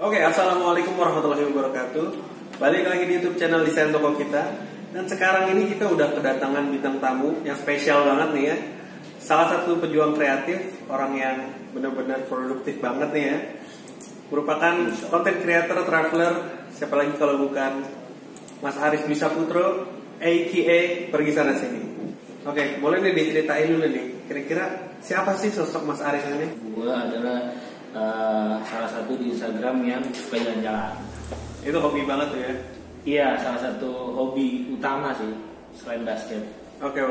Oke, assalamualaikum warahmatullahi wabarakatuh. Balik lagi di YouTube channel Desain Tokoh Kita. Dan sekarang ini kita udah kedatangan bintang tamu yang spesial banget nih ya. Salah satu pejuang kreatif, orang yang benar-benar produktif banget nih ya. Merupakan content creator, traveler, siapa lagi kalau bukan Mas Aris Dwi Saputro, aka Pergi Sana Sini. Oke, boleh nih diceritain dulu nih, kira-kira siapa sih sosok Mas Aris ini? Gua adalah salah satu di Instagram yang suka jalan-jalan. Itu hobi banget tuh ya? Iya, salah satu hobi utama sih, selain basket. Oke.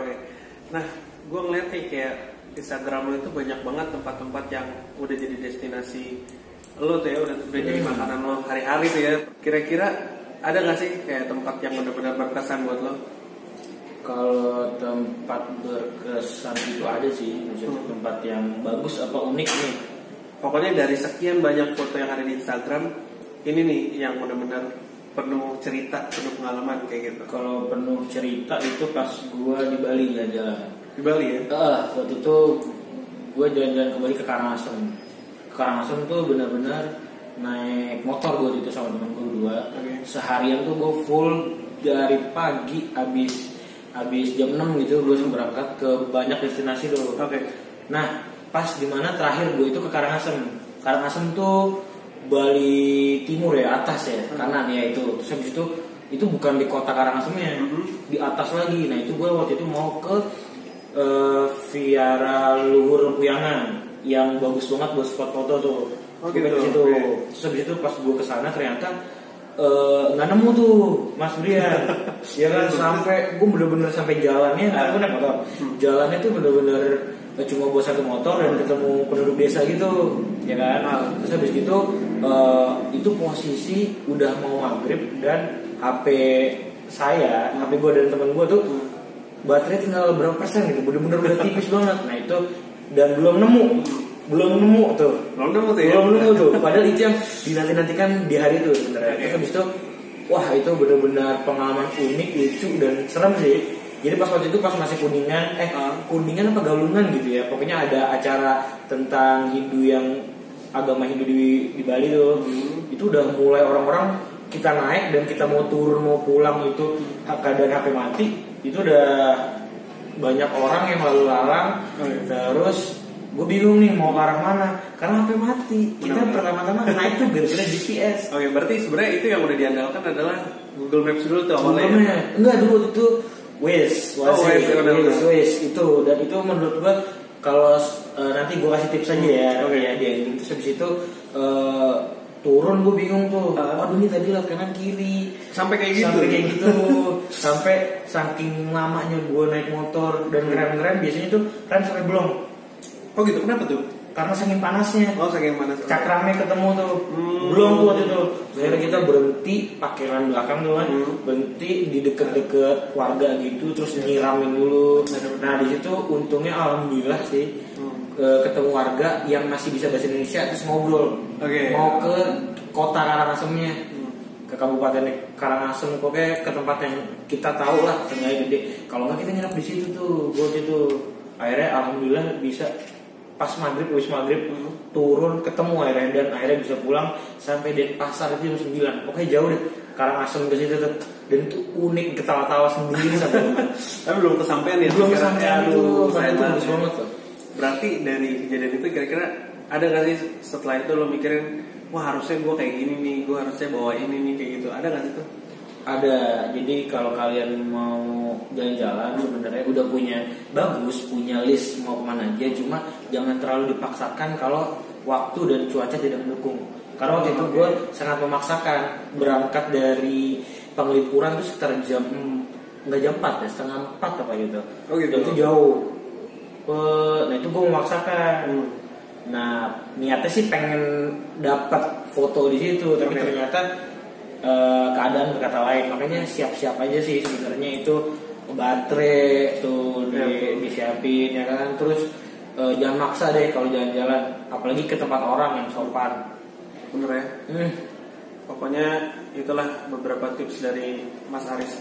Nah, gue ngeliat nih kayak Instagram lo itu banyak banget tempat-tempat yang udah jadi destinasi lo tuh ya, udah jadi makanan lo hari-hari tuh ya. Kira-kira ada gak sih kayak tempat yang benar-benar berkesan buat lo? Kalau tempat berkesan itu ada sih, maksudnya tempat yang bagus apa unik nih. Pokoknya dari sekian banyak foto yang ada di Instagram, ini nih yang benar-benar penuh cerita, penuh pengalaman kayak gitu. Kalau penuh cerita itu pas gua di Bali jalan-jalan. Di Bali ya? Waktu itu gua jalan-jalan ke Bali ke Karangasem. Karangasem tuh benar-benar naik motor gua itu sama temen gua berdua. Okay. Seharian tuh gua full dari pagi habis jam 6 gitu gue berangkat ke banyak destinasi dulu. Okay. Nah, pas dimana terakhir gue itu ke Karangasem tuh Bali Timur ya, atas ya, kanan ya itu. Terus habis itu bukan di kota Karangasemnya, di atas lagi. Nah itu gue waktu itu mau ke Vihara Luhur Uluwatu yang bagus banget buat spot foto tuh. Oh, gitu. Okay. Terus habis itu pas gue kesana ternyata nggak nemu tuh Mas Brian, ya kan sampai gue bener-bener sampai jalannya, aku naik motor, jalannya tuh bener-bener cuma bawa satu motor dan ketemu penduduk desa gitu, ya kan. Terus habis gitu itu posisi udah mau maghrib dan HP gue dan teman gue tuh baterai tinggal berapa persen gitu, bener-bener udah tipis banget. Nah itu dan belum nemu tuh. Padahal itu yang dinanti-nantikan di hari itu sebenarnya. Terus habis itu, wah itu benar-benar pengalaman unik, lucu dan serem sih. Jadi pas waktu itu pas masih kuningan apa galungan gitu ya. Pokoknya ada acara tentang Hindu yang agama Hindu di Bali tuh. Itu udah mulai orang-orang kita naik dan kita mau turun mau pulang itu keadaan HP mati. Itu udah banyak orang yang lalu lalang. Terus gue bingung nih mau ke arah mana karena HP mati. Kita pertama-tama naik tuh gara-gara GPS. Oke, berarti sebenarnya itu yang udah diandalkan adalah Google Maps dulu tuh awalnya. Enggak, dulu itu Waze itu, dan itu menurut gue kalau nanti gue kasih tips aja ya. Okay. Ya dia terus habis itu turun gue bingung tuh. Aduh ini tadi lewat kanan kiri. Sampai kayak gitu. Sampai saking lamanya gue naik motor dan ngerem biasanya tuh rem sampai belum. Oh gitu, kenapa tuh? Karena saking panasnya. Cakramnya ketemu tuh. Belum tuh waktu itu. Akhirnya kita berhenti pakai rem belakang tuh kan. Berhenti di deket-deket warga gitu, terus nyiramin dulu. Nah di situ untungnya alhamdulillah sih ketemu warga yang masih bisa bahasa Indonesia, terus ngobrol. Okay. Mau ke kota Karangasemnya, ke kabupaten Karangasem, pokoknya ke tempat yang kita tahu lah, tengahnya gede. Kalau nggak kita nginap di situ tuh, gua gitu. Akhirnya alhamdulillah bisa pas maghrib turun ketemu akhirnya, dan akhirnya bisa pulang sampai Denpasar itu jam 9. Pokoknya jauh deh Karangasem ke situ tuh, dan itu unik, ketawa-tawa sendiri sampai. Tapi belum kesampaian ya. Belum kesampaian itu bagus banget tuh. Berarti dari kejadian itu kira-kira ada nggak sih setelah itu lo mikirin, wah harusnya gue kayak gini nih, gue harusnya bawa ini nih kayak gitu, ada nggak sih tuh? Ada. Jadi kalau kalian mau jalan-jalan sebenarnya udah punya list mau kemana aja, cuma jangan terlalu dipaksakan kalau waktu dan cuaca tidak mendukung. Karena waktu itu gue sangat memaksakan berangkat dari Penglipuran itu sekitar jam nggak jam 4 ya, setengah 4 apa gitu. Oh gitu. Dan itu jauh. Nah itu gue memaksakan. Nah niatnya sih pengen dapat foto di situ, tapi ternyata keadaan berkata lain. Makanya siap-siap aja sih sebenarnya itu, baterai tuh disiapin ya kan. Terus jangan maksa deh kalau jalan-jalan, apalagi ke tempat orang yang sopan. Bener ya. Pokoknya itulah beberapa tips dari Mas Aris.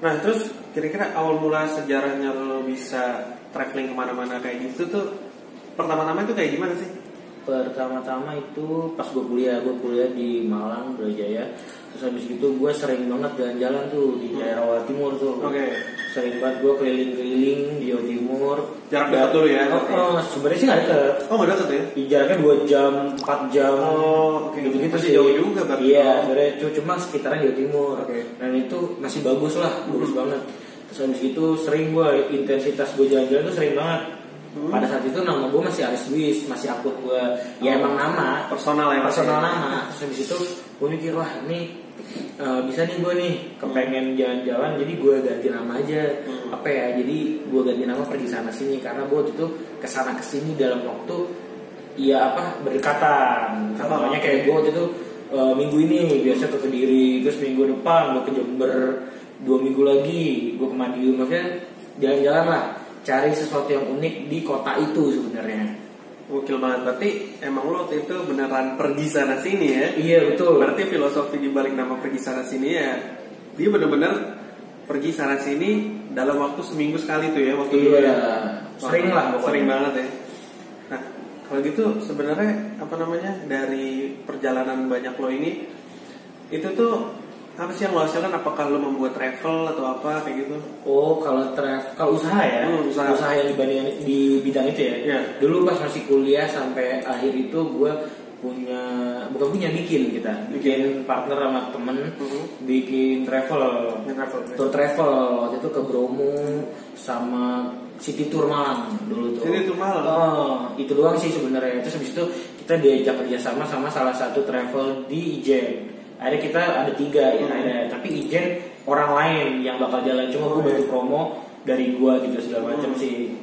Nah terus kira-kira awal mula sejarahnya lo bisa traveling kemana-mana kayak gitu tuh, pertama-tama itu kayak gimana sih? Pertama-tama itu pas gue kuliah di Malang, Jaya. Terus habis gitu gue sering banget jalan-jalan tuh di Jaya Rawa Timur tuh. Okay. Sering banget gue keliling-keliling di Jawa Timur. Jarak dekat dulu ya? Sebenarnya sih nggak dekat. Oh nggak dekat ya? Jaraknya 2 jam, 4 jam. Oh okay. Gitu gitu sih. Jauh juga berarti. Iya, sebenarnya cuma sekitaran Jawa Timur. Okay. Dan itu masih bagus lah, bagus banget. Terus habis gitu sering gue intensitas gue jalan-jalan tuh sering banget. Pada saat itu nama gue masih Aris Dwi, masih akut gue. Ya emang nama personal ya, personal ya. Nama. Terus habis itu gue mikir wah ini bisa nih gue nih kepengen jalan-jalan, jadi gue ganti nama aja. Apa ya, jadi gue ganti nama Pergi Sana Sini, karena gue waktu itu kesana kesini dalam waktu berdekatan. Contohnya kayak gue waktu itu minggu ini biasa ke Kediri, terus minggu depan gue ke Jember, 2 minggu lagi gue ke Madi. Maksudnya jalan-jalan lah, cari sesuatu yang unik di kota itu sebenarnya. Gokil banget, berarti emang lo waktu itu beneran pergi sana sini ya? Iya betul. Berarti filosofi dibalik nama Pergi Sana Sini ya, dia bener-bener pergi sana sini dalam waktu seminggu sekali tuh ya waktu itu. Iya. Sering lah, sering banget ya. Nah kalau gitu sebenarnya dari perjalanan banyak lo ini, itu tuh apa sih yang lo hasilkan? Apakah lo membuat travel atau apa kayak gitu? Oh kalau kalau usaha ya, usaha yang di bidang itu ya. Yeah. Dulu pas masih kuliah sampai akhir itu gue bikin partner sama temen, bikin travel. Tour travel waktu itu ke Bromo sama City Tour Malang dulu tuh. City Tour Malang. Oh, itu doang sih sebenarnya. Terus habis itu kita diajak kerjasama sama salah satu travel di Ijen. Akhirnya kita ada 3 ya, tapi Ijen orang lain yang bakal jalan, cuma gue bantu promo dari gue gitu segala macam sih.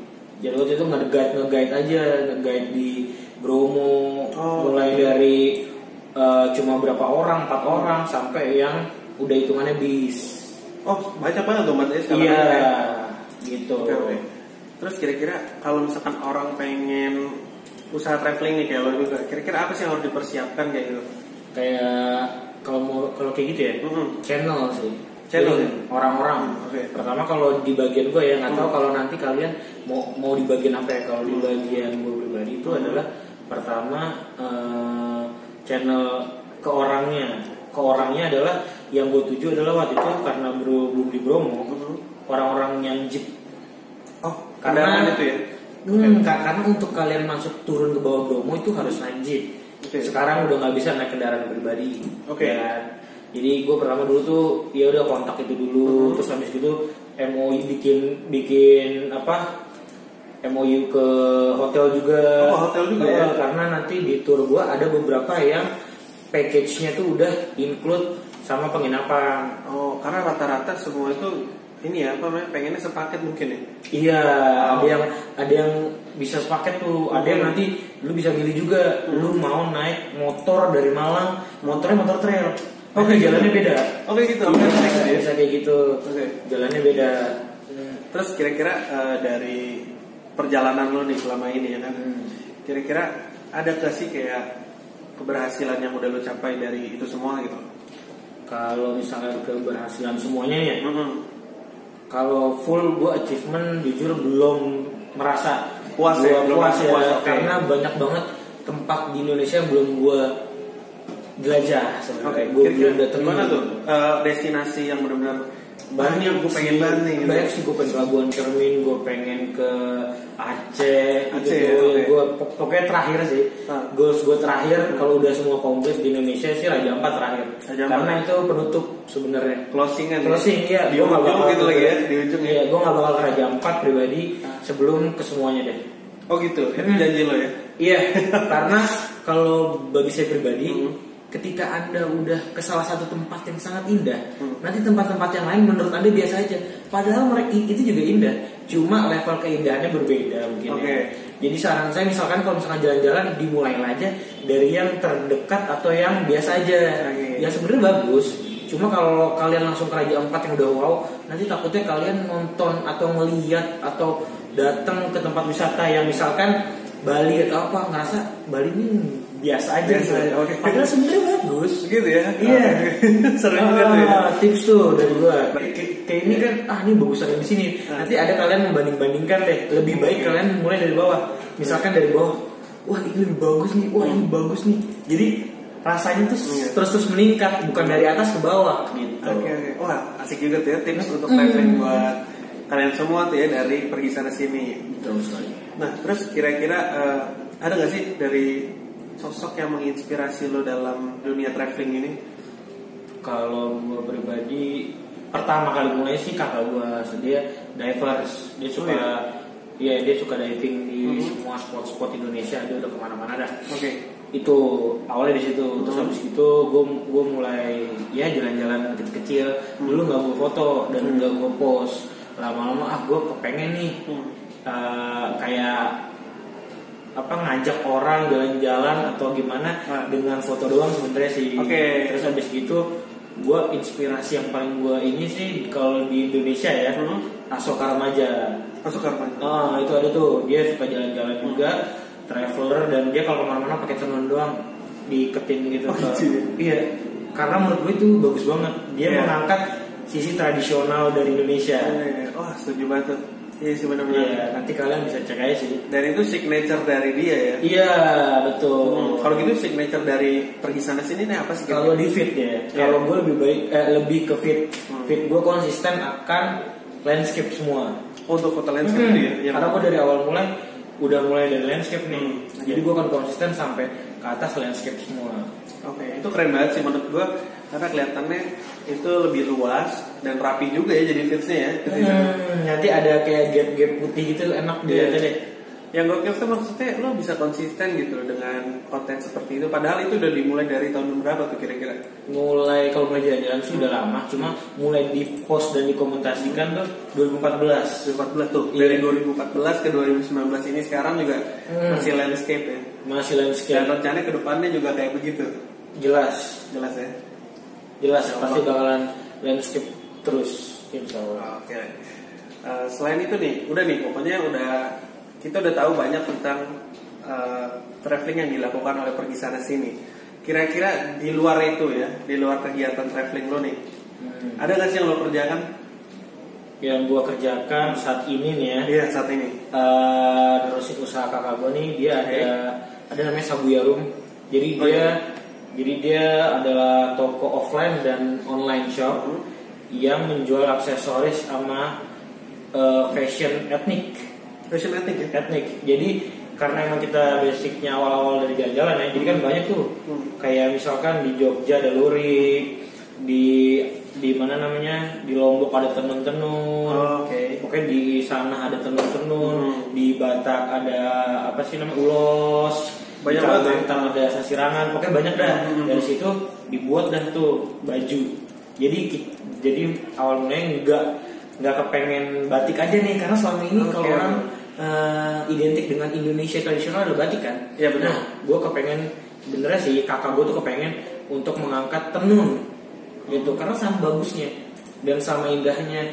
Jadi waktu itu nge-guide di Bromo, mulai dari cuma berapa orang, 4 orang, sampai yang udah hitungannya bis. Oh banyak banget tuh mas. Iya gitu. Okay. Terus kira-kira kalau misalkan orang pengen usaha traveling nih kayak lo juga, kira-kira apa sih yang harus dipersiapkan kayak gitu? Kayak kalau kayak gitu ya, channel sih, jadi, orang-orang. Pertama kalau di bagian gue ya, nggak tahu kalau nanti kalian mau di bagian apa ya. Kalau di bagian gue pribadi itu adalah pertama channel ke orangnya. Ke orangnya adalah yang gue tuju adalah waktu itu karena belum di Bromo, orang-orang yang jeep. Oh karena itu ya. Karena untuk kalian masuk turun ke bawah Bromo itu harus naik jeep. Okay. Sekarang udah nggak bisa naik kendaraan pribadi. Okay. Ya. Jadi gue pertama dulu tuh ya udah kontak itu dulu, terus habis gitu MOU MOU ke hotel juga. Oh, hotel juga ya. Karena nanti di tour gue ada beberapa yang package-nya tuh udah include sama penginapan. Oh, karena rata-rata semua itu pengennya sepaket mungkin ya? Iya, ada yang bisa sepaket tuh, ada yang nanti lu bisa pilih juga, lu mau naik motor dari Malang, motornya motor trail. Oke, jalannya beda. Oke gitu. Bisa kayak gitu. Oke. Jalannya beda. Terus kira-kira dari perjalanan lu nih selama ini ya kan, kira-kira ada gak sih kayak keberhasilan yang udah lu capai dari itu semua gitu? Kalau misalnya keberhasilan semuanya ya. Kalau full gue achievement jujur belum merasa puas ya, karena banyak banget tempat di Indonesia yang belum gue jelajah sebenarnya. Gue belum datang. Mana tuh destinasi yang benar-benar banyak yang gue pengen banget? Banyak sih, gue pengen ke Labuan Kermin, gue pengen ke Aceh gitu. Okay. Gue pokoknya terakhir sih. Goals gue terakhir kalau udah semua komplit di Indonesia sih Raja Ampat terakhir. Karena itu penutup sebenarnya. Closing ya. Di ujung gitu lagi ya, di ujung. Iya, gue nggak bakal ke Raja Ampat pribadi sebelum ke semuanya deh. Oh gitu. Itu janji lo ya. Iya. Karena kalau bagi saya pribadi, ketika Anda udah ke salah satu tempat yang sangat indah, nanti tempat-tempat yang lain menurut Anda biasa aja. Padahal mereka itu juga indah, cuma level keindahannya berbeda mungkin. Okay. Ya. Jadi saran saya misalkan kalau misalkan jalan-jalan dimulai aja dari yang terdekat atau yang biasa aja. Okay. Yang sebenarnya bagus. Cuma kalau kalian langsung ke Raja Ampat yang udah wow, nanti takutnya kalian nonton atau ngeliat atau datang ke tempat wisata yang misalkan Bali atau apa, ngerasa Bali ini biasa aja. Okay. Padahal sebenarnya bagus gitu ya. Iya. Seru juga tuh ya. Tips tuh dari gua. Kayak ini kan ini bagusan di sini. Nanti ada kalian membanding-bandingkan deh. Lebih baik kalian mulai dari bawah. Misalkan dari bawah wah ini lebih bagus nih, wah ini bagus nih. Jadi rasanya tuh terus meningkat, bukan dari atas ke bawah gitu. Oke. Wah asik juga tuh ya tips untuk traveling buat kalian semua tuh ya dari pergi sana sini. Betul sekali. Nah terus kira-kira ada nggak sih dari sosok yang menginspirasi lo dalam dunia traveling ini? Kalau gue pribadi pertama kali mulai sih kakak gue, dia divers, dia suka dia suka diving di semua spot-spot Indonesia, dia udah kemana-mana dah. Oke. Itu awalnya di situ. Terus habis itu gue mulai ya jalan-jalan kecil-kecil. Dulu nggak gue foto dan nggak gue post. Lama-lama gue kepengen nih kayak apa ngajak orang jalan-jalan atau gimana dengan foto doang sebenarnya sih. Terus habis gitu gue inspirasi yang paling gue ini sih kalau di Indonesia ya Asokar Maja. Asokar Maja. Oh itu ada tuh, dia suka jalan-jalan juga. Traveler dan dia kalau kemana-mana pakai tenun doang diiketin gitu. Iya, karena menurut gue itu bagus banget. Dia mengangkat sisi tradisional dari Indonesia. Oh, setuju banget. Iya sih benar-benar. Iya, nanti kalian bisa cek aja sih. Dan itu signature dari dia ya. Iya, betul. Kalau gitu signature dari pergi sana sini nih apa sih? Kalau di fit ya. Kalau gue lebih baik lebih ke fit. Fit gue konsisten akan landscape semua. Untuk foto landscape ya. Karena gue dari awal mulai udah mulai dari landscape nih, jadi gue akan konsisten sampai ke atas landscape semua. Oke, itu keren banget sih menurut gue, karena kelihatannya itu lebih luas dan rapi juga ya jadi tipsnya ya. Nanti ada kayak gap-gap putih gitu enak dilihatnya deh. Yang gokil tuh maksudnya lo bisa konsisten gitu dengan konten seperti itu, padahal itu udah dimulai dari tahun berapa tuh kira-kira? Mulai kalau mulai jalan-jalan sih udah lama, cuma mulai di post dan dikomunikasikan tuh 2014 tuh. Dari 2014 ke 2019 ini sekarang juga masih landscape ya. Masih landscape. Dan rencananya ke depannya juga kayak begitu. Jelas ya. Jelas pasti bakalan landscape terus insyaallah. Oke. Selain itu nih, pokoknya kita udah tahu banyak tentang traveling yang dilakukan oleh pergi sana sini. Kira-kira di luar itu ya, di luar kegiatan traveling lo nih, ada nggak sih yang lo kerjakan? Yang gua kerjakan saat ini nih ya. Iya saat ini. Nerusin usaha kakak gua nih, dia ada namanya Sabuyarum. Jadi dia adalah toko offline dan online shop yang menjual aksesoris sama fashion etnik. Jadi karena emang kita basicnya awal-awal dari jalan-jalan ya, jadi kan banyak tuh kayak misalkan di Jogja ada lurik, di mana namanya di Lombok ada tenun-tenun, oke di sana ada tenun-tenun, di Batak ada apa sih namanya ulos, banyak banget, ada sasirangan, pokoknya banyak dah. Dari situ dibuat dah tuh baju. Jadi awal mulanya nggak kepengen batik aja nih, karena selama ini kalau orang identik dengan Indonesia tradisional ada batik kan. Iya benar. Nah, gue kepengen bener sih, kakak gue tuh kepengen untuk mengangkat tenun gitu, karena sama bagusnya dan sama indahnya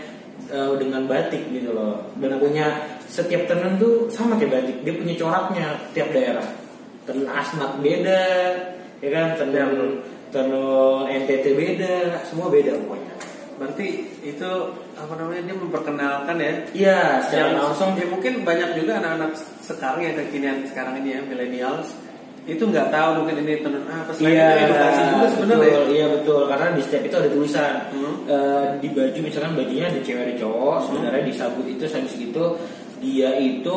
dengan batik gitu loh. Dan punya setiap tenun tuh sama kayak batik, dia punya coraknya tiap daerah. Tenun Asmat beda, ya kan, tenun NTT beda, semua beda pokoknya. Berarti itu apa namanya dia memperkenalkan ya? Iya, secara langsung. Ya mungkin banyak juga anak-anak sekarang ya kekinian sekarang ini ya millennials itu nggak tahu mungkin ini tenun apa sih? Iya, edukasi juga sebenarnya. Iya betul, karena di setiap itu ada tulisan di baju misalkan bajunya ada cewek ada cowok, sebenarnya di sabut itu habis gitu dia itu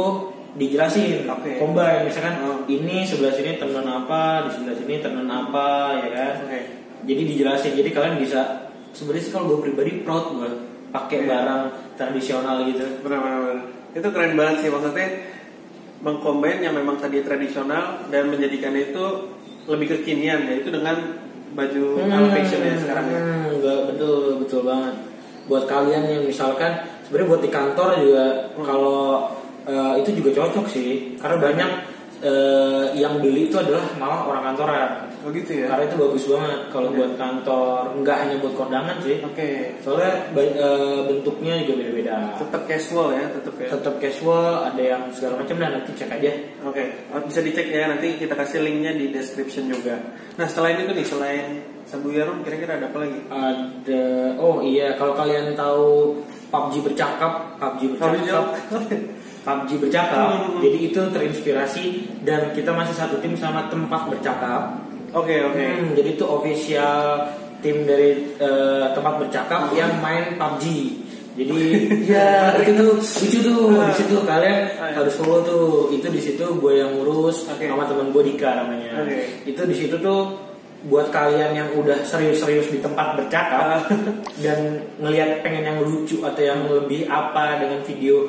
dijelasin combine misalkan ini sebelah sini tenun apa, di sebelah sini tenun apa ya kan? Jadi dijelasin, jadi kalian bisa. Sebenarnya sih kalau gue pribadi proud gue pakai barang tradisional gitu. Benar. Itu keren banget sih, maksudnya mengcombine yang memang tadi tradisional dan menjadikan itu lebih kekinian ya, itu dengan baju ala fashion ya sekarang. Betul banget. Buat kalian yang misalkan sebenarnya buat di kantor juga kalau itu juga cocok sih, karena banyak yang beli itu adalah malah orang kantoran. Gitu ya? Karena itu bagus banget kalau buat kantor, nggak hanya buat kondangan sih. Soalnya bentuknya juga beda-beda. Tetap casual ya, tetap casual, ada yang segala macam, dan nanti cek aja. Bisa dicek ya, nanti kita kasih linknya di description juga. Nah selain itu nih, selain Sabuyarum kira-kira ada apa lagi? Ada, kalau kalian tahu PUBG Bercakap PUBG Bercakap. Jadi itu terinspirasi dan kita masih satu tim sama Tempat Bercakap. Oke. Jadi itu official tim dari Tempat Bercakap yang main PUBG. Jadi ya itu tuh lucu tuh. Di situ kalian harus follow tuh. Itu di situ gue yang ngurus sama teman gue Dika namanya. Itu di situ tuh buat kalian yang udah serius-serius di tempat bercakap dan ngelihat pengen yang lucu atau yang lebih apa dengan video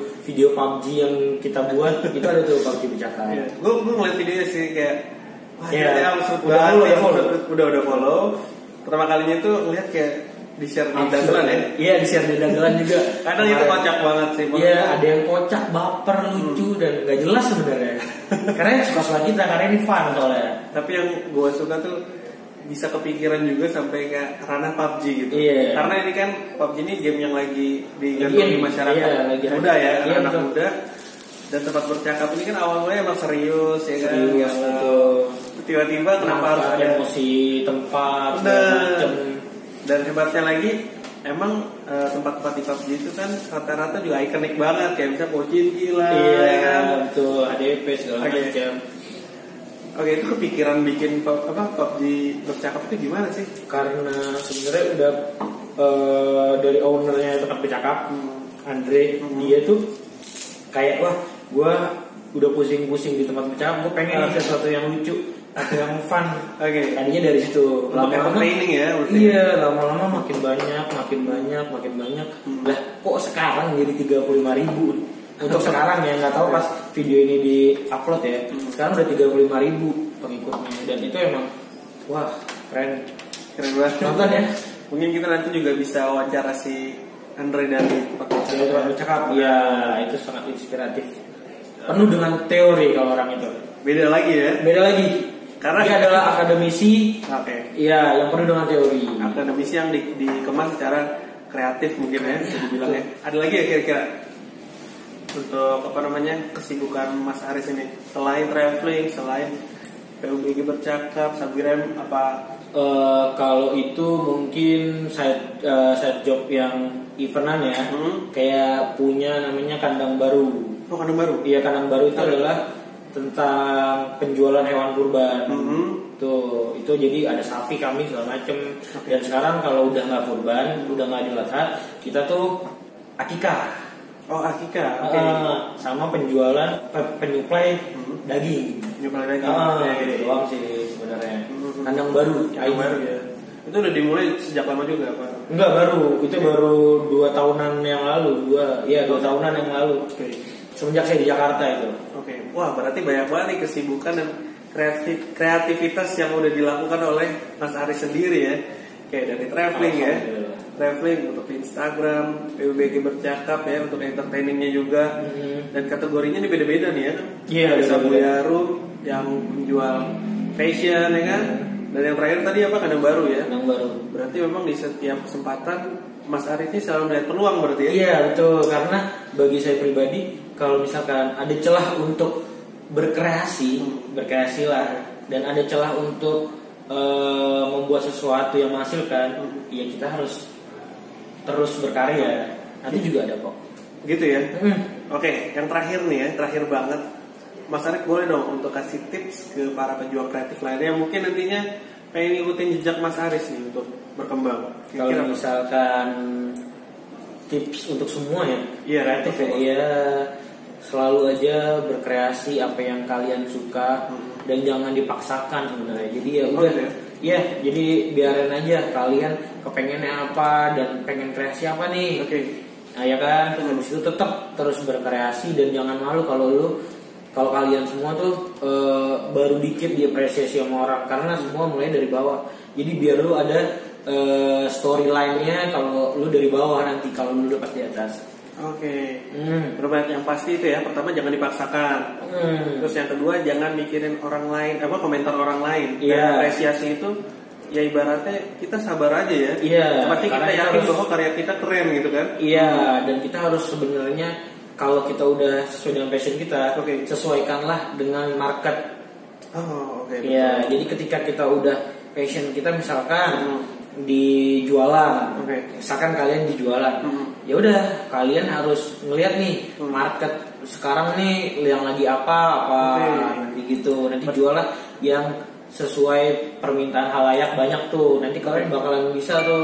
PUBG yang kita buat itu ada tuh PUBG Bercakap. Gue ngeliat videonya sih kayak udah follow. Pertama kalinya tuh ngeliat kayak di share di Dagelan ya. Iya, di share di Dagelan juga. Kadang itu kocak banget sih. Iya, ada yang kocak, baper, lucu dan gak jelas sebenarnya. Karena suka-suka kita, karena ini fun soalnya. Tapi yang gue suka tuh bisa kepikiran juga sampai ke ranah PUBG gitu. Iya. Karena ini kan PUBG ini game yang lagi digandrungi masyarakat muda ya, anak muda. Dan tempat bercakap ini kan awalnya emang serius ya kan. Serius gitu. Tiba-tiba kenapa harus ada emosi tempat macam. Dan hebatnya lagi emang tempat-tempat di PUBG itu kan rata-rata juga ikonik banget kayak bisa Pocinki lah. Iya, betul. ADP segala macam. Oke, itu kepikiran bikin PUBG Bercakap itu gimana sih? Karena sebenarnya udah dari ownernya Tempat Bercakap, Andre, dia tuh kayak wah, gue udah pusing-pusing di Tempat Bercakap, gue pengen sesuatu yang lucu, yang fun. Oke. Tadinya dari situ. Lama-lama training ya. Iya, lama-lama makin banyak. Lah, kok sekarang jadi 35.000? Untuk sekarang ya, nggak tahu pas video ini di upload ya. Sekarang udah 35.000 pengikutnya dan itu emang wah keren banget. Nonton ya. Mungkin kita nanti juga bisa wawancara si Andre dari Tempat Bercakap. Ya itu sangat inspiratif. Penuh dengan teori kalau orang itu. Beda lagi. Karena dia adalah akademisi. Iya, yang penuh dengan teori. Akademisi yang dikemas secara kreatif mungkin ya. Dibilangnya. Ada lagi ya kira-kira. Untuk kesibukan Mas Aris ini selain traveling, selain PUBG Bercakap, Sabuyarum apa? Kalau itu mungkin side job yang eventan ya, kayak punya namanya Kandang Baru. Oh, Kandang Baru? Iya, Kandang Baru itu adalah tentang penjualan hewan kurban. Tuh, itu jadi ada sapi, kambing segala macem. Dan sekarang kalau udah nggak kurban, udah nggak Idul Adha, kita tuh akikah. Oh, akikah, oke. Sama penyuplai daging. Penyuplai daging. Itu doang sih sebenarnya. Kandang Baru. Kandang Baru ya. Itu udah dimulai sejak lama juga apa? Enggak, baru. Itu baru 2 tahunan yang lalu. 2 tahunan yang lalu. Okay. Semenjak saya di Jakarta itu. Oke. Wah, berarti banyak banget nih kesibukan dan kreativitas yang udah dilakukan oleh Mas Aris sendiri ya. Kayak dari traveling ya. Traveling untuk Instagram, PUBG Bercakap ya, untuk entertainingnya juga. Dan kategorinya ini beda-beda nih ya. Iya, ada Sabuyarum yang menjual fashion ya kan. Dan yang terakhir tadi apa? Kandang Baru ya. Kandang Baru. Berarti memang di setiap kesempatan Mas Aris ini selalu melihat peluang berarti ya. Iya, betul. Karena bagi saya pribadi kalau misalkan ada celah untuk berkreasi lah dan ada celah untuk membuat sesuatu yang menghasilkan, ya kita harus terus berkarya. Nanti juga ada kok. Gitu ya. Oke, yang terakhir nih ya, terakhir banget. Mas Aris boleh dong untuk kasih tips ke para pejuang kreatif lainnya yang mungkin nantinya pengen ngikutin jejak Mas Aris nih untuk berkembang. Kalau misalkan tips untuk semua ya, kreatif ya, selalu aja berkreasi apa yang kalian suka dan jangan dipaksakan sebenarnya. Jadi ya udah. Ya, jadi biarin aja kalian kepengennya apa dan pengen kreasi apa nih. Nah, ya kan, terus habis itu tetap terus berkreasi dan jangan malu kalau kalian semua tuh baru dikit diapresiasi sama orang karena semua mulai dari bawah. Jadi biar lu ada storyline-nya kalau lu dari bawah nanti kalau lu udah pas di atas. Berarti yang pasti itu ya, pertama jangan dipaksakan. Terus yang kedua jangan mikirin orang lain, komentar orang lain. Dan apresiasi itu ya ibaratnya kita sabar aja ya. Berarti kita yakin bahwa karya kita keren gitu kan. Dan kita harus sebenarnya kalau kita udah sesuai dengan passion kita, sesuaikanlah dengan market. Jadi ketika kita udah passion kita misalkan di jualan, okay. Misalkan kalian di jualan, ya udah kalian harus ngelihat nih market sekarang nih yang lagi apa okay. Nanti gitu, nanti jualan yang sesuai permintaan halayak banyak tuh, nanti kalian bakalan bisa tuh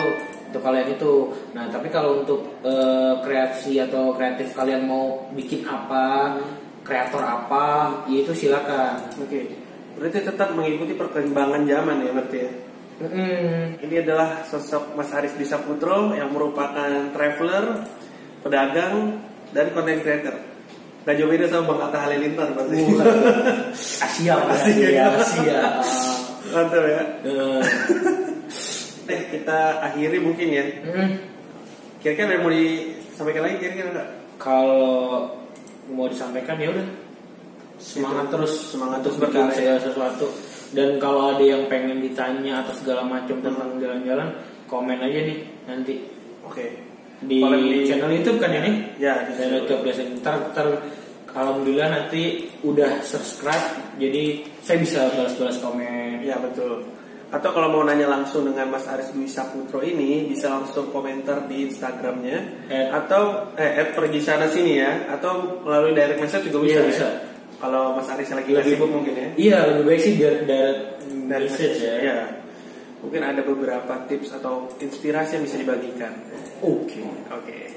untuk kalian itu. Nah tapi kalau untuk kreasi atau kreatif kalian mau bikin apa, kreator apa, ya itu silakan. Oke, berarti tetap mengikuti perkembangan zaman ya berarti ya. Ini adalah sosok Mas Aris Dwi Saputro yang merupakan traveler, pedagang, dan content creator. Gak jauh beda sama Bang Atta Halilintar berarti. Asia. Mantap ya. Kita akhiri mungkin ya. Kira-kira mau disampaikan lagi kira-kira enggak? Kalau mau disampaikan ya udah. Semangat terus berkarya segala sesuatu. Dan kalau ada yang pengen ditanya atau segala macam tentang jalan-jalan, komen aja nih nanti. Oke. Di channel YouTube kan ini? Ya, di channel YouTube biasa. Ntar alhamdulillah nanti udah subscribe, jadi saya bisa balas-balas komen. Ya betul. Atau kalau mau nanya langsung dengan Mas Aris Dwi Saputro ini, bisa langsung komentar di Instagramnya atau pergi sana sini ya, atau melalui direct message juga bisa. Ya? Kalau Mas Aris lagi sibuk mungkin ya? Iya, lebih baik sih dari message ya. Iya. Mungkin ada beberapa tips atau inspirasi yang bisa dibagikan. Oke.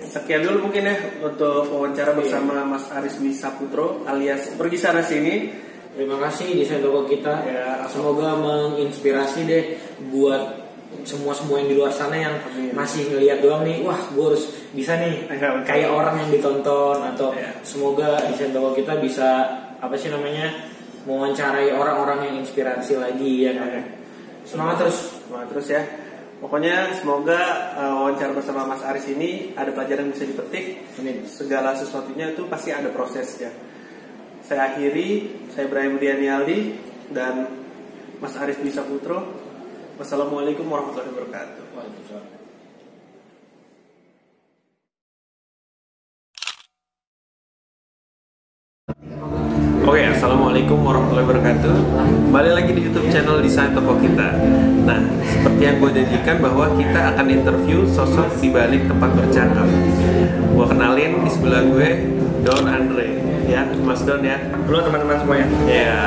Sekian dulu mungkin ya untuk wawancara bersama Mas Aris Dwi Saputro alias Pergi Sana Sini. Terima kasih di Tokoh Kita. Ya, semoga menginspirasi deh buat semua yang di luar sana yang masih ngelihat doang nih, wah gue harus bisa nih kayak orang yang ditonton, atau semoga di Tokoh Kita bisa mewawancarai orang-orang yang inspirasi lagi ya kan. Semangat terus ya. Pokoknya semoga wawancara bersama Mas Aris ini ada pelajaran yang bisa dipetik. Segala sesuatunya itu pasti ada prosesnya. Saya akhiri, saya Ibrahim Dianialdi dan Mas Aris Dwi Saputro. Wassalamualaikum warahmatullahi wabarakatuh. Waalaikumsalam. Oke, assalamualaikum warahmatullahi wabarakatuh. Kembali lagi di YouTube channel Desain Tokoh Kita. Nah, seperti yang gue janjikan bahwa kita akan interview sosok di balik tempat bercakap. Gue kenalin di sebelah gue Don Andre, ya Mas Don ya. Halo teman-teman semua ya. Ya,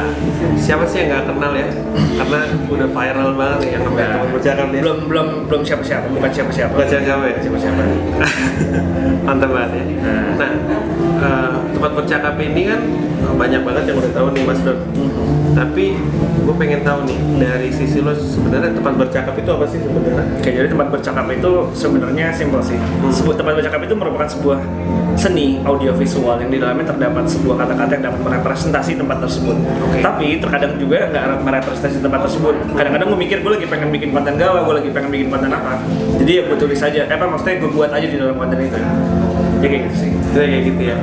siapa sih yang nggak kenal ya? Karena udah viral banget yang namanya tempat bercakap ya. Belum siapa-siapa, bukan siapa-siapa. Mantap banget ya. Nah, tempat bercakap ini kan banyak banget yang udah tahu nih Mas Don. Tapi gue pengen tahu nih dari sisi lo sebenarnya tempat bercakap itu apa sih sebenarnya? Oke, jadi tempat bercakap itu sebenarnya simpel sih. Sebuah tempat bercakap itu merupakan sebuah seni audiovisual yang di dalamnya terdapat sebuah kata-kata yang dapat merepresentasi tempat tersebut. Tapi terkadang juga nggak merepresentasi tempat tersebut. Kadang-kadang gue mikir gue lagi pengen bikin konten galau, gue lagi pengen bikin konten apa. Jadi ya gue tulis aja. Maksudnya gue buat aja di dalam konten itu. Ya kayak gitu sih. Itu kayak gitu ya.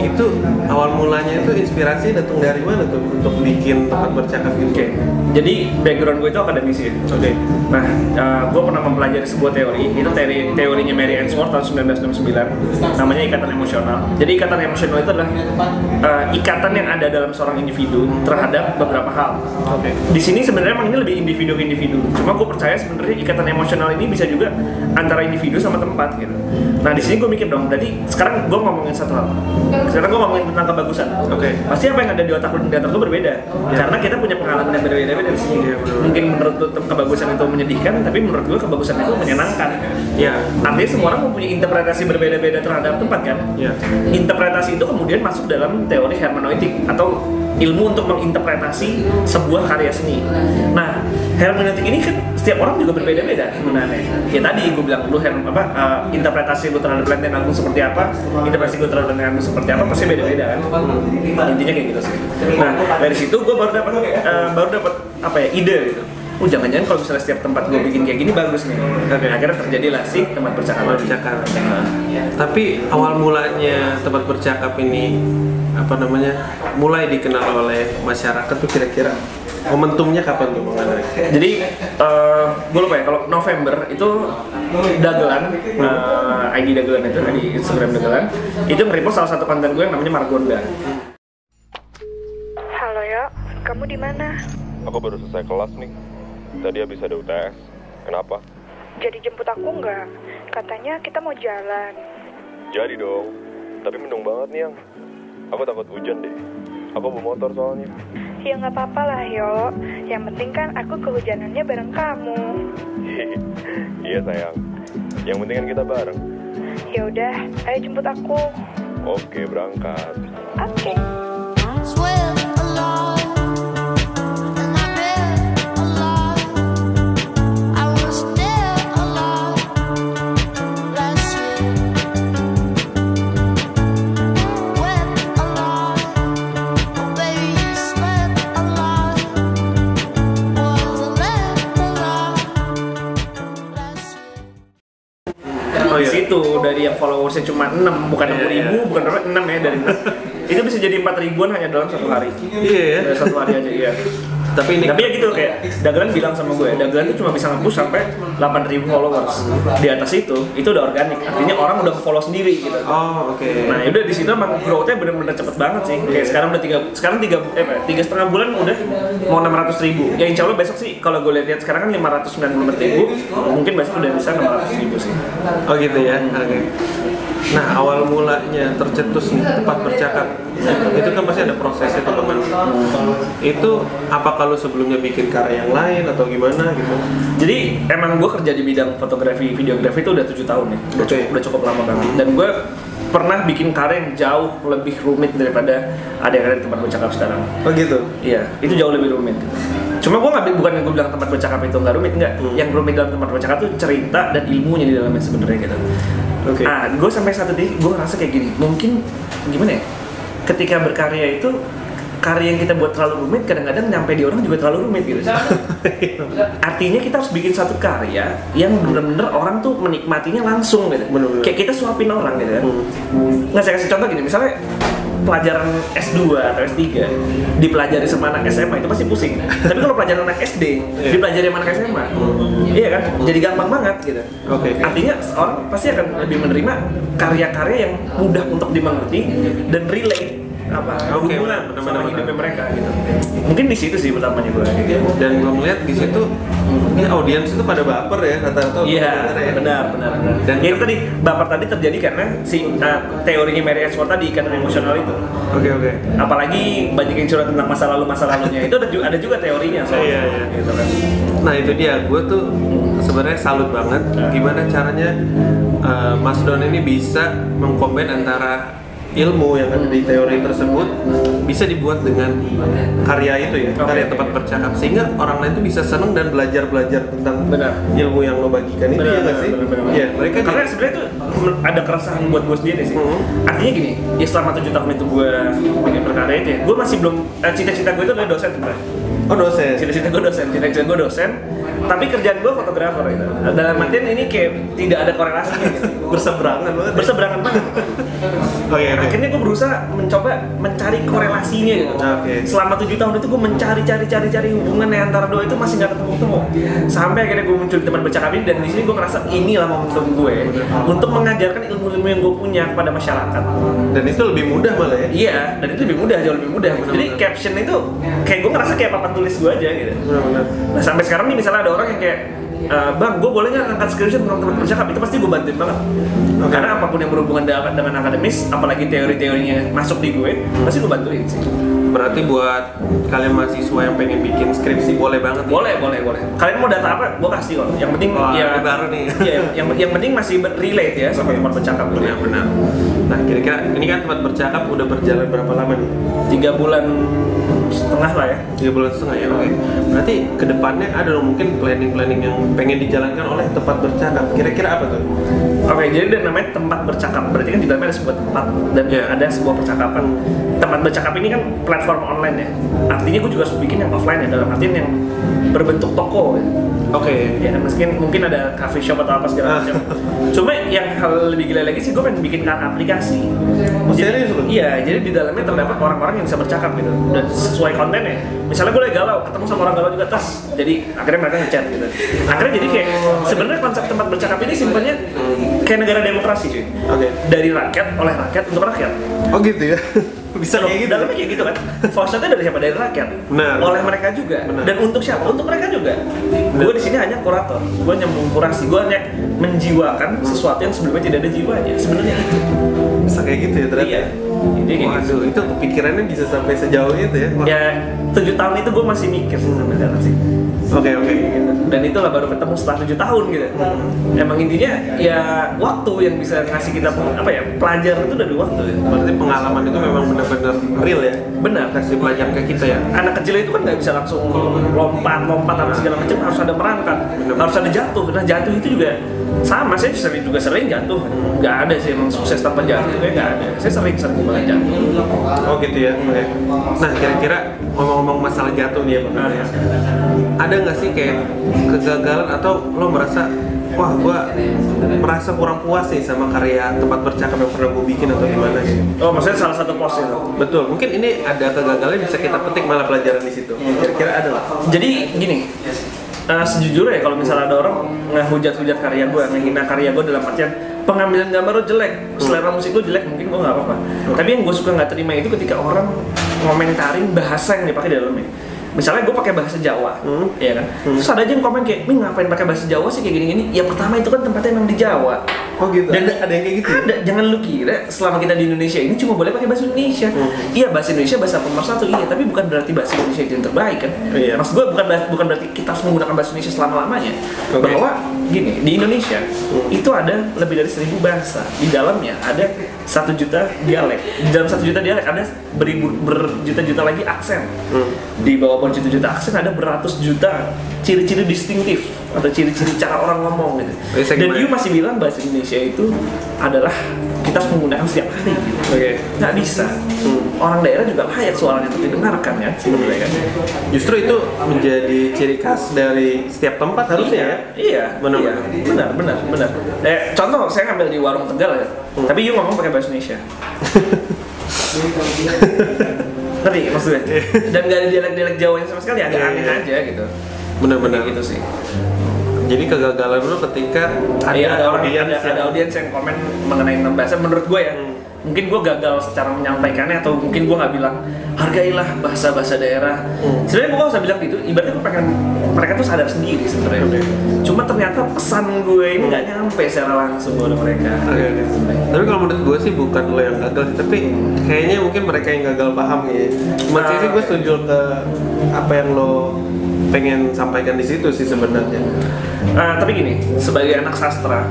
Itu awal mulanya itu inspirasi datang dari mana tuh untuk bikin tempat bercakap gitu? Okay. Jadi background gue itu akademisi ya. Oke. Nah, gue pernah mempelajari sebuah teori. Itu teorinya Mary Ainsworth tahun 1969. Namanya ikatan emosional. Jadi ikatan emosional itu adalah ikatan yang ada dalam seorang individu terhadap beberapa hal. Oke. Di sini sebenarnya emang ini lebih individu. Cuma gue percaya sebenarnya ikatan emosional ini bisa juga antara individu sama tempat gitu. Nah di sini gue mikir dong, tadi sekarang gue ngomongin satu hal. Sekarang gue ngomongin tentang kebagusan. Oke. Pasti apa yang ada di otak lu dan di otak lu berbeda. Karena kita punya pengalaman yang berbeda-beda di sini. Mungkin menurut lu kebagusan itu menyedihkan, tapi menurut gue kebagusan itu menyenangkan. Ya. Artinya semua orang mempunyai interpretasi berbeda-beda terhadap tempat kan. Ya. Interpretasi itu kemudian masuk dalam teori hermeneutik atau ilmu untuk menginterpretasi sebuah karya seni. Nah, hermeneutik ini kan setiap orang juga berbeda-beda sebenarnya. Ya tadi gue bilang lu interpretasi lu terhadap Lenteng Agung seperti apa, interpretasi gue terhadap Lenteng Agung seperti apa pasti beda-beda kan. Intinya kayak gitu sih. Nah, dari situ gue baru dapat ide gitu. Jangan-jangan kalau misalnya setiap tempat gue bikin kayak gini bagus nih. Akhirnya terjadilah sih tempat bercakap. Tapi awal mulanya tempat bercakap ini mulai dikenal oleh masyarakat tuh kira-kira momentumnya kapan tuh Bang Andre? Jadi gue lupa ya, kalau November itu Dagelan, ID Dagelan itu, di Instagram Dagelan itu nge-repost salah satu konten gue yang namanya Margonda. Halo yo, kamu di mana? Aku baru selesai kelas nih, tadi habis ada UTS. Kenapa? Jadi jemput aku nggak? Katanya kita mau jalan. Jadi dong, tapi mendung banget nih, Yang. Aku takut hujan deh. Aku bawa motor soalnya. Ya nggak apa-apa lah, Yo. Yang penting kan aku kehujanannya bareng kamu. Iya sayang. Yang penting kan kita bareng. Ya udah, ayo jemput aku. Oke, berangkat. Oke. Dari yang followersnya cuma 6, bukan 6.000, bukan 6 ya, dari 6. Itu bisa jadi 4.000-an hanya dalam satu hari. Iya. Satu hari aja, iya. Tapi ya gitu, kayak Dagelan bilang sama gue, Dagelan itu cuma bisa nge-push sampai 8.000 followers. Di atas itu udah organik. Artinya orang udah follow sendiri gitu. Oh, oke. Okay. Nah, udah di situ emang growth-nya benar-benar cepet banget sih. Kayak sekarang udah 3,5 bulan udah mau 600.000. Ya insyaallah besok sih kalau gue lihat sekarang kan 590.000, mungkin besok udah bisa 600.000 sih. Oh gitu ya. Oke. Okay. Nah, awal mulanya tercetus nih Tempat Bercakap, itu kan pasti ada prosesnya teman-teman. Itu apakah lo sebelumnya bikin karya yang lain atau gimana gitu? Jadi emang gue kerja di bidang fotografi, videografi itu udah 7 tahun nih, udah cukup lama banget. Dan gue pernah bikin karya yang jauh lebih rumit daripada ada yang ada di Tempat Bercakap sekarang. Oh gitu? Iya, itu jauh lebih rumit. Cuma gue nggak, bukan yang gue bilang Tempat Bercakap itu nggak rumit, nggak. Yang rumit dalam Tempat Bercakap itu cerita dan ilmunya di dalamnya sebenarnya gitu. Okay. Nah, gue sampai satu detik gue ngerasa kayak gini, mungkin gimana ya, ketika berkarya itu karya yang kita buat terlalu rumit, kadang-kadang nyampe di orang juga terlalu rumit gitu. Artinya kita harus bikin satu karya yang bener-bener orang tuh menikmatinya langsung gitu. Bener-bener. Kayak kita suapin orang gitu kan. Nggak, saya kasih contoh gini, misalnya pelajaran S2 atau S3 dipelajari sama anak SMA itu pasti pusing. Tapi kalau pelajaran anak SD dipelajari sama anak SMA, iya kan? Jadi gampang banget gitu. Okay. Artinya orang pasti akan lebih menerima karya-karya yang mudah untuk dimengerti dan relate hubungan sama hidupnya mereka gitu. Mungkin di situ sih pertamanya gue. Gitu. Dan gue melihat di situ ini audiens itu pada baper ya, rata-rata. Iya, benar. Dan yang tadi baper tadi terjadi karena si teorinya Mary Ainsworth tadi, karena emosional itu. Oke. Apalagi banyak yang curhat tentang masa lalunya itu ada juga teorinya soalnya. Iya. Gitu kan. Nah, itu dia. Gue tuh sebenarnya salut banget gimana caranya Mas Don ini bisa mengkombin antara ilmu yang ada di teori tersebut bisa dibuat dengan karya itu ya, karya Tempat Bercakap, sehingga orang lain tuh bisa seneng dan belajar tentang ilmu yang lo bagikan. Benar, itu ya nggak sih? Iya, mereka karena sebenarnya itu ada keresahan buat gue sendiri sih. Artinya gini, ya selama 7 tahun itu gue bikin berkarya itu ya, gue masih belum, cita-cita gue itu adalah dosen sebenarnya. Oh, dosen? Cita-cita gue dosen, tapi kerjaan gue fotografer gitu. Dalam artian ini kayak tidak ada korelasinya gitu. Berseberangan banget. Okay. Akhirnya gue berusaha mencoba mencari korelasinya gitu. Okay. Selama 7 tahun itu gue mencari hubungan antara dua itu masih nggak ketemu. Sampai akhirnya gue muncul di Tempat Bercakap ini, dan di sini gue ngerasa inilah momentum gue untuk mengajarkan ilmu-ilmu yang gue punya kepada masyarakat. Dan itu lebih mudah malah ya? Iya, dan itu lebih mudah, jauh lebih mudah. Jadi caption itu kayak gue ngerasa kayak papan tulis gue aja gitu. Nah, sampai sekarang nih misalnya ada orang yang kayak, bang, gue boleh nggak angkat skripsi tentang Tempat Bercakap? Itu pasti gue bantuin banget. Okay. Karena apapun yang berhubungan dengan akademis, apalagi teori-teorinya masuk di gue, pasti gue bantuin sih. Berarti buat kalian mahasiswa yang pengen bikin skripsi boleh banget. Boleh. Kalian mau data apa? Gue kasih kok. Yang penting ya baru nih. Iya, yang penting masih relate ya sama Tempat Bercakap. Benar. Nah, kira-kira ini kan Tempat Bercakap udah berjalan berapa lama nih? 3,5 bulan lah ya. 3,5 bulan ya. Oke. Berarti kedepannya ada dong mungkin planning yang pengen dijalankan oleh Tempat Bercakap. Kira-kira apa tuh? Oke, jadi ada namanya Tempat Bercakap. Berarti kan di dalamnya ada sebuah tempat dan ada sebuah percakapan. Tempat Bercakap ini kan platform online ya. Artinya gue juga harus bikin yang offline ya, dalam artian yang berbentuk toko ya. Oke. Ya, mungkin ada coffee shop atau apa segala macam. Cuma yang hal lebih gila lagi sih, gue pengen bikin aplikasi. Serius loh? Iya, jadi di dalamnya terdapat orang-orang yang bisa bercakap gitu. Dan sesuai kontennya. Misalnya gue lagi galau, ketemu sama orang galau juga, terus jadi akhirnya mereka ngechat gitu. Akhirnya jadi kayak sebenarnya konsep Tempat Bercakap ini simpelnya kayak negara demokrasi cuy. Dari rakyat oleh rakyat untuk rakyat. Oh gitu ya. bisa kayak gitu. Dalamnya kayak gitu kan. Soalnya dari siapa? Dari rakyat. Benar. Oleh mereka juga. Benar. Dan untuk siapa? Untuk mereka juga. Gue di sini hanya kurator. Gue nyambung kurasi. Gue hanya menjiwakan sesuatu yang sebelumnya tidak ada jiwanya. Sebenarnya itu. Bisa kayak gitu ya ternyata. Iya. Waduh, itu pikirannya bisa sampai sejauh itu ya. Wah. Ya 7 tahun itu gue masih mikir sebenarnya sih. Oke. Dan itulah baru ketemu setelah 7 tahun gitu. Emang intinya ya waktu yang bisa ngasih kita apa ya, pelajaran itu dari waktu ya. Berarti pengalaman itu memang benar-benar real ya. Benar, kasih pelajaran ke kita ya. Anak kecil itu kan nggak bisa langsung lompat apa segala macam, harus ada merangkak, harus ada jatuh. Nah jatuh itu juga sama, saya juga sering jatuh. Nggak ada sih emang sukses tanpa jatuh, kayak nggak ada. Saya sering banget jatuh. Oh gitu ya. Nah kira-kira ngomong-ngomong masalah jatuh nih ya, benar ya. Ada nggak sih kayak kegagalan atau lo merasa wah gua merasa kurang puas sih sama karya tempat bercakap yang pernah gua bikin atau gimana sih? Oh maksudnya salah satu post itu? Betul, mungkin ini ada kegagalan bisa kita petik malah pelajaran di situ. Kira-kira ada lah. Jadi gini. Sejujurnya ya kalau misalnya ada orang ngehujat-hujat karya gue, ngehina karya gue dalam artian pengambilan gambar lo jelek, selera musik lo jelek, mungkin gue nggak apa-apa. Tapi yang gue suka nggak terima itu ketika orang ngomentarin bahasa yang dipakai di dalamnya. Misalnya gue pakai bahasa Jawa, ya kan. Terus ada aja yang komen kayak, "Mih ngapain pakai bahasa Jawa sih kayak gini-gini?" Ya pertama itu kan tempatnya emang di Jawa. Oh gitu. Dan ada yang kayak gitu. Ada. Jangan lu kira selama kita di Indonesia ini cuma boleh pakai bahasa Indonesia. Iya bahasa Indonesia bahasa pemersatu iya, tapi bukan berarti bahasa Indonesia itu yang terbaik kan. Iya. Maksud gue bukan berarti kita harus menggunakan bahasa Indonesia selama-lamanya. Okay. Bahwa gini di Indonesia itu ada lebih dari 1000 bahasa, di dalamnya ada 1 juta dialek, di dalam 1 juta dialek ada berjuta-juta lagi aksen. Di bawah juta-juta aksen ada beratus juta ciri-ciri distinktif atau ciri-ciri cara orang ngomong gitu. Dan you masih bilang bahasa Indonesia itu adalah kita harus menggunakan setiap hari gitu. Okay. Nggak bisa. Orang daerah juga layak suaranya untuk didengarkan ya sebenarnya kan. Justru itu menjadi ciri khas dari setiap tempat harusnya. Iya, benar. Contoh saya ngambil di warung Tegal ya. Tapi you ngomong pakai bahasa Indonesia. Ngerti maksudnya? Dan gak ada dialek-dialek Jawa sama sekali, agak aneh aja gitu. Benar-benar gitu sih. Jadi kegagalan lu ketika ada audiens yang komen mengenai 6 bahasa menurut gue ya. Mungkin gue gagal secara menyampaikannya atau mungkin gue nggak bilang hargailah bahasa-bahasa daerah. Sebenarnya gue nggak usah bilang gitu, ibaratnya gue pengen mereka tuh sadar sendiri sebenarnya. Cuma ternyata pesan gue ini nggak nyampe secara langsung ke mereka. Tapi kalau menurut gue sih bukan lo yang gagal sih, tapi kayaknya mungkin mereka yang gagal paham ya. Maksudnya sih gue setuju ke apa yang lo pengen sampaikan di situ sih sebenarnya. Tapi gini, sebagai anak sastra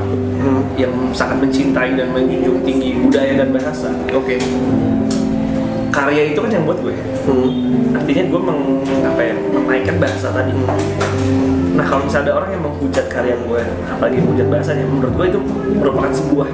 yang sangat mencintai dan menjunjung tinggi budaya dan bahasa, oke. Karya itu kan yang buat gue. Artinya gue menaikkan bahasa tadi. Nah kalau misalnya ada orang yang menghujat karya gue, apalagi menghujat bahasanya, menurut gue itu merupakan sebuah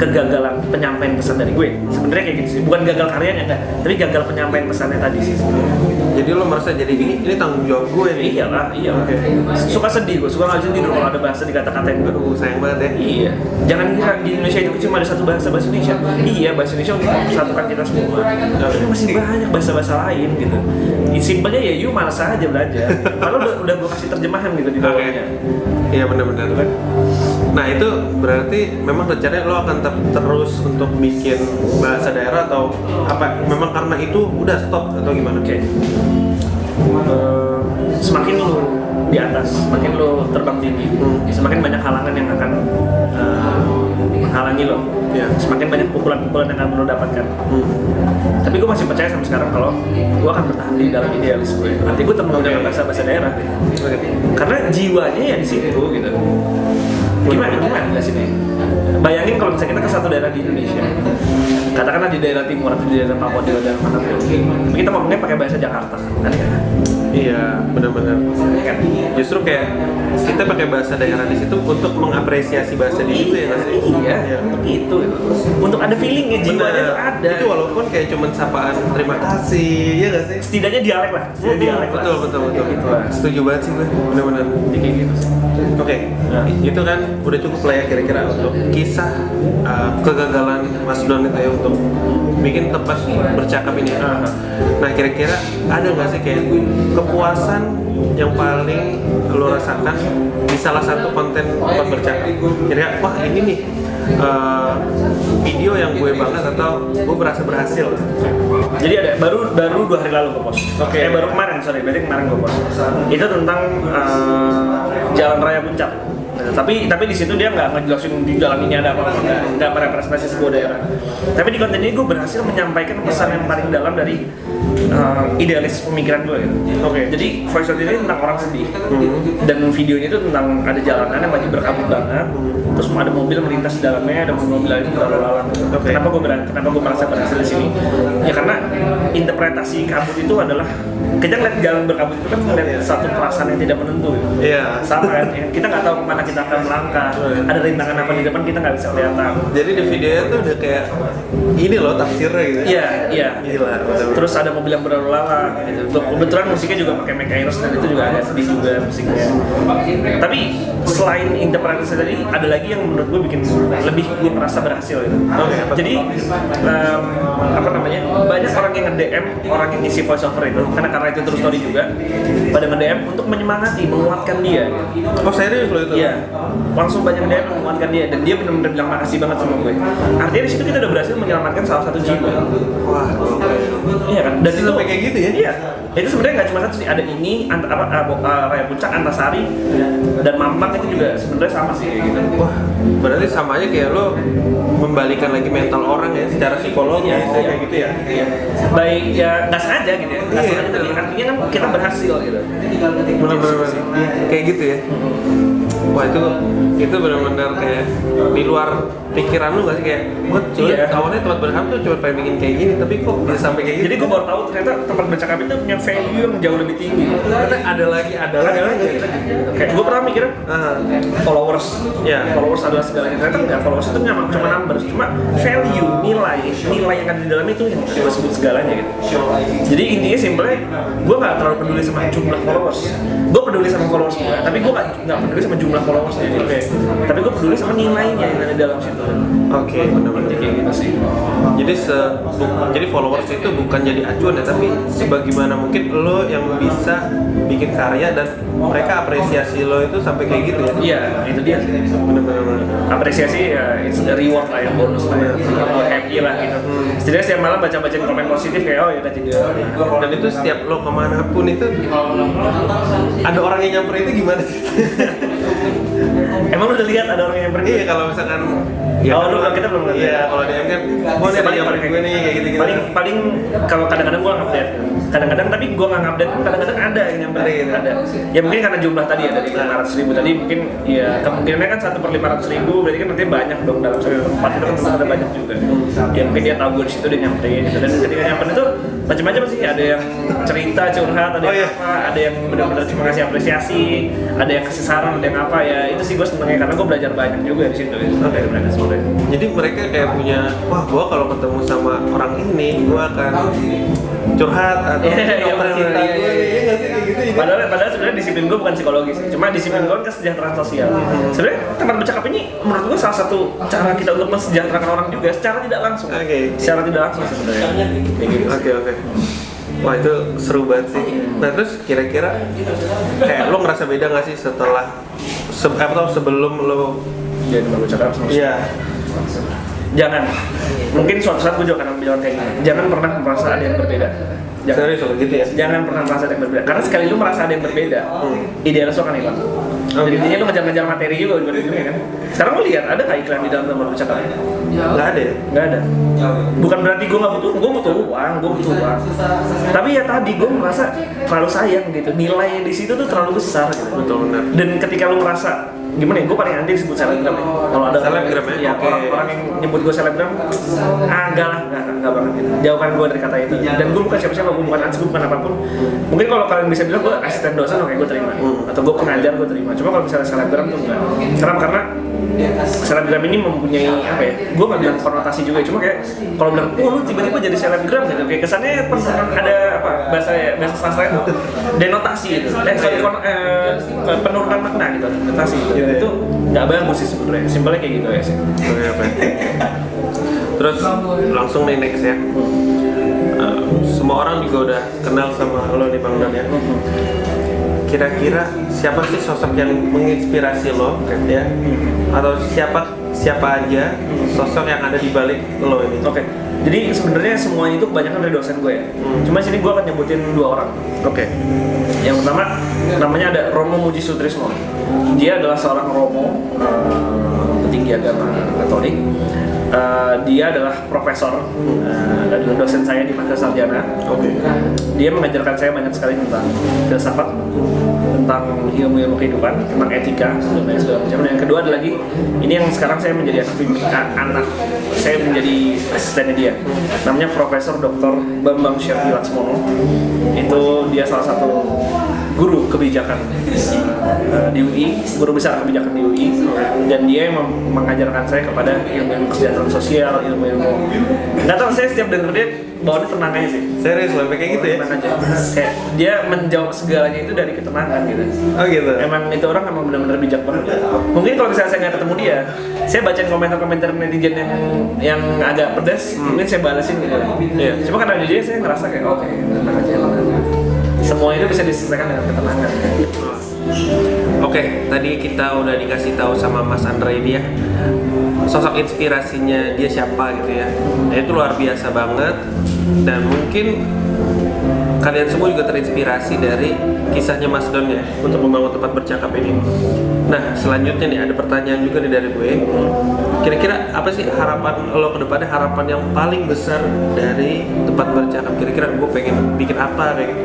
kegagalan penyampaian pesan dari gue. Sebenarnya kayak gitu sih, bukan gagal karyanya enggak, tapi gagal penyampaian pesannya tadi sih sebenarnya. Jadi lo merasa jadi ini tanggung jawab gue nih? Iyalah. Okay. Suka sedih gue, suka ngajarin tidur kalau ada bahasa dikata-katain gue. Aduh, sayang banget ya. Iya. Jangan kira di Indonesia itu cuma ada satu bahasa Indonesia. Iya, bahasa Indonesia untuk mempersatukan kita semua. Tapi masih banyak bahasa-bahasa lain gitu. Simpelnya ya you malas aja belajar. Kalau udah gue kasih terjemahan gitu di bawahnya. Iya benar-benar kan. Nah itu berarti memang rencananya lo akan terus untuk bikin bahasa daerah atau apa? Memang karena itu udah stop atau gimana? Okay. Semakin lo di atas, semakin lo terbang tinggi, semakin banyak halangan yang akan menghalangi lo. Yeah. Semakin banyak pukulan-pukulan yang akan lo dapatkan. Tapi gue masih percaya sampai sekarang kalau gue akan bertahan di dalam idealis gue. Nanti gue temuin dengan bahasa daerah. Okay. Karena jiwanya ya di situ gitu. Gimana nggak sih nih? Bayangin kalau misalnya kita ke satu daerah di Indonesia, katakanlah di daerah timur atau di daerah Papua, di daerah mana pun, kita ngomongnya pakai bahasa Jakarta, kan? Iya, benar-benar. Justru kayak kita pakai bahasa daerah di situ untuk mengapresiasi bahasa di situ ya, nggak sih? Iya, untuk itu. Untuk ada feelingnya, jiwanya tuh ada. Itu walaupun kayak cuma sapaan terima kasih, ya nggak sih? Setidaknya dialek lah. Betul. Setuju banget sih gue, benar-benar. Jadi gitu. Oke, itu kan udah cukup lah ya kira-kira untuk kisah kegagalan Mas Don itu ya untuk bikin tempat bercakap ini. Nah kira-kira ada nggak sih kayak kepuasan yang paling lo rasakan di salah satu konten tempat bercakap? Kira-kira wah ini nih video yang gue banget atau gue berasa berhasil. Jadi ada baru 2 hari lalu gue post. Oke. Baru kemarin, sorry, berarti kemarin gue post. Itu tentang jalan raya Puncak. Nah, tapi di situ dia nggak ngejelasin di dalam ini ada apa-apa, nggak merepresentasi sebuah daerah. Tapi di konten ini gue berhasil menyampaikan pesan yang paling dalam dari idealis pemikiran gue gitu. Oke. Jadi voice note ini tentang orang sedih, dan videonya itu tentang ada jalanan yang masih berkabut banget, terus ada mobil melintas di dalamnya, ada mobil lain berlalu-lalu. Okay. Kenapa gue merasa berhasil di sini? Ya karena interpretasi kabut itu adalah kita ngeliat jalan berkabut itu kan ngeliat satu perasaan yang tidak menentu. Iya. Sama kan? Kita nggak tahu kemana kita akan melangkah. Ada rintangan apa di depan kita nggak bisa kelihatan. Jadi di videonya tuh udah kayak ini loh tafsirnya gitu. Iya, iya. Gila. Terus ada mobil yang berlalu-lalang gitu. Kebetulan musiknya juga pakai Mekairos dan itu juga agak sedih juga musiknya. Tapi selain interpretasi tadi, ada lagi yang menurut gue bikin lebih gue merasa berhasil gitu. Okay. Jadi apa namanya? Banyak orang yang nge-DM, orang yang isi voice over itu karena itu terus story juga pada nge-DM untuk menyemangati, menguatkan dia. Oh serius loh itu? Iya, langsung banyak nge-DM menguatkan dia dan dia benar-benar bilang makasih banget sama gue. Artinya di situ kita udah berhasil menyelamatkan salah satu jiwa. Wah, iya kan? Dan itu kayak gitu ya? Iya. Itu sebenarnya nggak cuma satu sih, ada ini, Raya Puncak, Antasari, dan Mampang itu juga sebenarnya sama sih kayak gitu. Wah, berarti sama aja kayak lo membalikan lagi mental orang ya secara psikologi ya, kayak gitu ya? Iya. Baik ya, nggak sengaja gitu ya. Artinya kan kita berhasil gitu. Benar-benar kayak gitu ya. Wah itu benar-benar kayak di luar pikiran lu nggak sih kayak, gue awalnya tempat bercakap tuh cuma pengen bikin kayak gini, tapi kok bisa sampai kayak gitu? Jadi gue baru tahu ternyata tempat bercakap itu punya value yang jauh lebih tinggi. Ternyata ada lagi. Kayak gue pernah mikir, followers, ya followers adalah segalanya. Ternyata nggak, followers itu cuma numbers, cuma value, nilai yang ada di dalam itu yang gue sebut segalanya gitu. Jadi intinya simpelnya, gue nggak terlalu peduli sama jumlah followers. Gue peduli sama followers gue, tapi gue nggak peduli sama jumlah followersnya. Oke. Tapi gue peduli sama nilainya yang ada di dalam situ. Oke, benar-benar kayak gitu sih. Jadi followers itu bukan jadi acuan ya, tapi sebagaimana mungkin lo yang bisa bikin karya dan mereka apresiasi lo itu sampai kayak gitu ya. Iya, itu dia sih. Benar-benar. Apresiasi ya, it's a reward lah ya, bonus lah ya. Happy lah gitu. Setidaknya setiap malam baca-bacain komen positif kayak oh ya udah jadi. Dan itu setiap lo kemanapun itu ada orang yang nyamperin itu gimana sih? Emang udah lihat ada orang yang pergi ya kalau misalkan ya, kita belum lihat. Iya, kalau DM kan gue nih paling update gue nih kayak gitu-gitu. Paling kalau kadang-kadang gue update. Kadang-kadang tapi gue enggak update pun kadang-kadang ada yang nyamperin. Ada. Ya mungkin karena jumlah tadi ya dari 500.000 tadi mungkin ya kemungkinannya kan 1/500.000 berarti kan nanti banyak dong dalam satu tempat itu kan ada banyak juga. Ya mungkin dia tahu gue di situ dia nyamperin gitu. Dan ketika nyamperin itu macam-macam sih, ada yang cerita curhat, ada yang apa, ada yang benar-benar cuma kasih apresiasi, ada yang kasih saran, ada yang apa ya. Itu sih gue senengnya karena gue belajar banyak juga di situ ya. Jadi mereka kayak punya, wah gue kalau ketemu sama orang ini gue akan curhat atau cerita gue ya nggak sih kayak gitu ya. Padahal sebenarnya disiplin gue bukan psikologi sih, cuma disiplin gue kan kesejahteraan sosial. Sebenarnya tempat bercakap ini menurut gue salah satu cara kita untuk mensejahterakan orang juga secara tidak langsung. Secara tidak langsung sebenarnya. Oke. Wah itu seru banget sih. Nah terus kira-kira kayak lo ngerasa beda nggak sih setelah atau sebelum lo jadi tempat bercakap? Iya. Jangan. Mungkin suatu saat gue juga akan bilang kayak gini. Jangan pernah merasa ada yang berbeda. Serius loh gitu ya? Jangan pernah merasa ada yang berbeda. Karena sekali lu merasa ada yang berbeda, idealis lo akan hilang. Jadi intinya lu ngejar-ngejar materi juga ujung-ujungnya kan. Sekarang lu lihat ada nggak iklan di dalam tempat bercakap? Nggak ada. Nggak ada. Bukan berarti gue nggak butuh. Gue butuh uang. Tapi ya tadi gue merasa terlalu sayang gitu. Nilai di situ tuh terlalu besar. Betul benar. Dan ketika lu merasa gimana ya, gue paling anti disebut selebgram ya. Kalau ada selebgram ya, orang yang nyebut gue selebgram, enggak banget gitu. Jauhkan gue dari kata itu. Dan gue bukan siapa-siapa, gue bukan artis, gue bukan apapun. Mungkin kalau kalian bisa bilang gue asisten dosen, oke gue terima, atau gue pengajar gue terima. Cuma kalau misalnya selebgram tuh enggak. Karena selebgram ini mempunyai apa ya? Gue nggak bilang konotasi juga, cuma kayak kalau bilang, lu tiba-tiba jadi selebgram gitu, kayak kesannya ada apa bahasa sastra itu denotasi gitu, penurunan makna gitu, denotasi gitu. Itu nggak bagus sih sebenarnya, simpelnya kayak gitu ya sih. Terus langsung nih next ya. Semua orang juga udah kenal sama lo nih Bang Dan ya. kira-kira siapa sih sosok yang menginspirasi lo, ya? Atau siapa aja sosok yang ada di balik lo ini? Oke. Jadi sebenarnya semuanya itu kebanyakan dari dosen gue ya. Cuma sini gue akan nyebutin 2 orang. Oke. Yang pertama namanya ada Romo Muji Sutrisno. Dia adalah seorang Romo, petinggi agama Katolik. Dia adalah profesor dan dosen saya di Master Sarjana. Oke. Dia mengajarkan saya banyak sekali tentang filsafat, tentang ilmu-ilmu kehidupan, tentang etika, segala macam. Dan yang kedua ada lagi, ini yang sekarang saya menjadi anak, saya menjadi asistennya dia. Namanya Profesor Dr. Bambang Syardi Laksmono. Itu dia salah satu guru kebijakan di UI, guru besar kebijakan di UI, dan dia yang mengajarkan saya kepada ilmu kesejahteraan sosial, ilmu-ilmu. Nggak tahu, saya setiap denger dia bawaannya tenangnya sih. Serius loh, kayak gitu ya? Kayak dia menjawab segalanya itu dari ketenangan gitu. Oh gitu? Emang itu orang emang benar-benar bijak banget. Mungkin kalau misalnya saya nggak ketemu dia, saya bacain komentar-komentar netizen yang agak pedas, mungkin saya balesin gitu. Iya. Cuma karena dia saya ngerasa kayak oke, tenang aja lah. Semua itu bisa diselesaikan dengan ketenangan. Oke, tadi kita udah dikasih tahu sama Mas Andre ini ya, sosok inspirasinya dia siapa gitu ya. Nah, itu luar biasa banget, dan mungkin kalian semua juga terinspirasi dari kisahnya Mas Don ya untuk membangun tempat bercakap ini. Nah, selanjutnya nih ada pertanyaan juga nih dari gue. Kira-kira apa sih harapan lo ke depannya, harapan yang paling besar dari tempat bercakap? Kira-kira gue pengen bikin apa kayak gitu?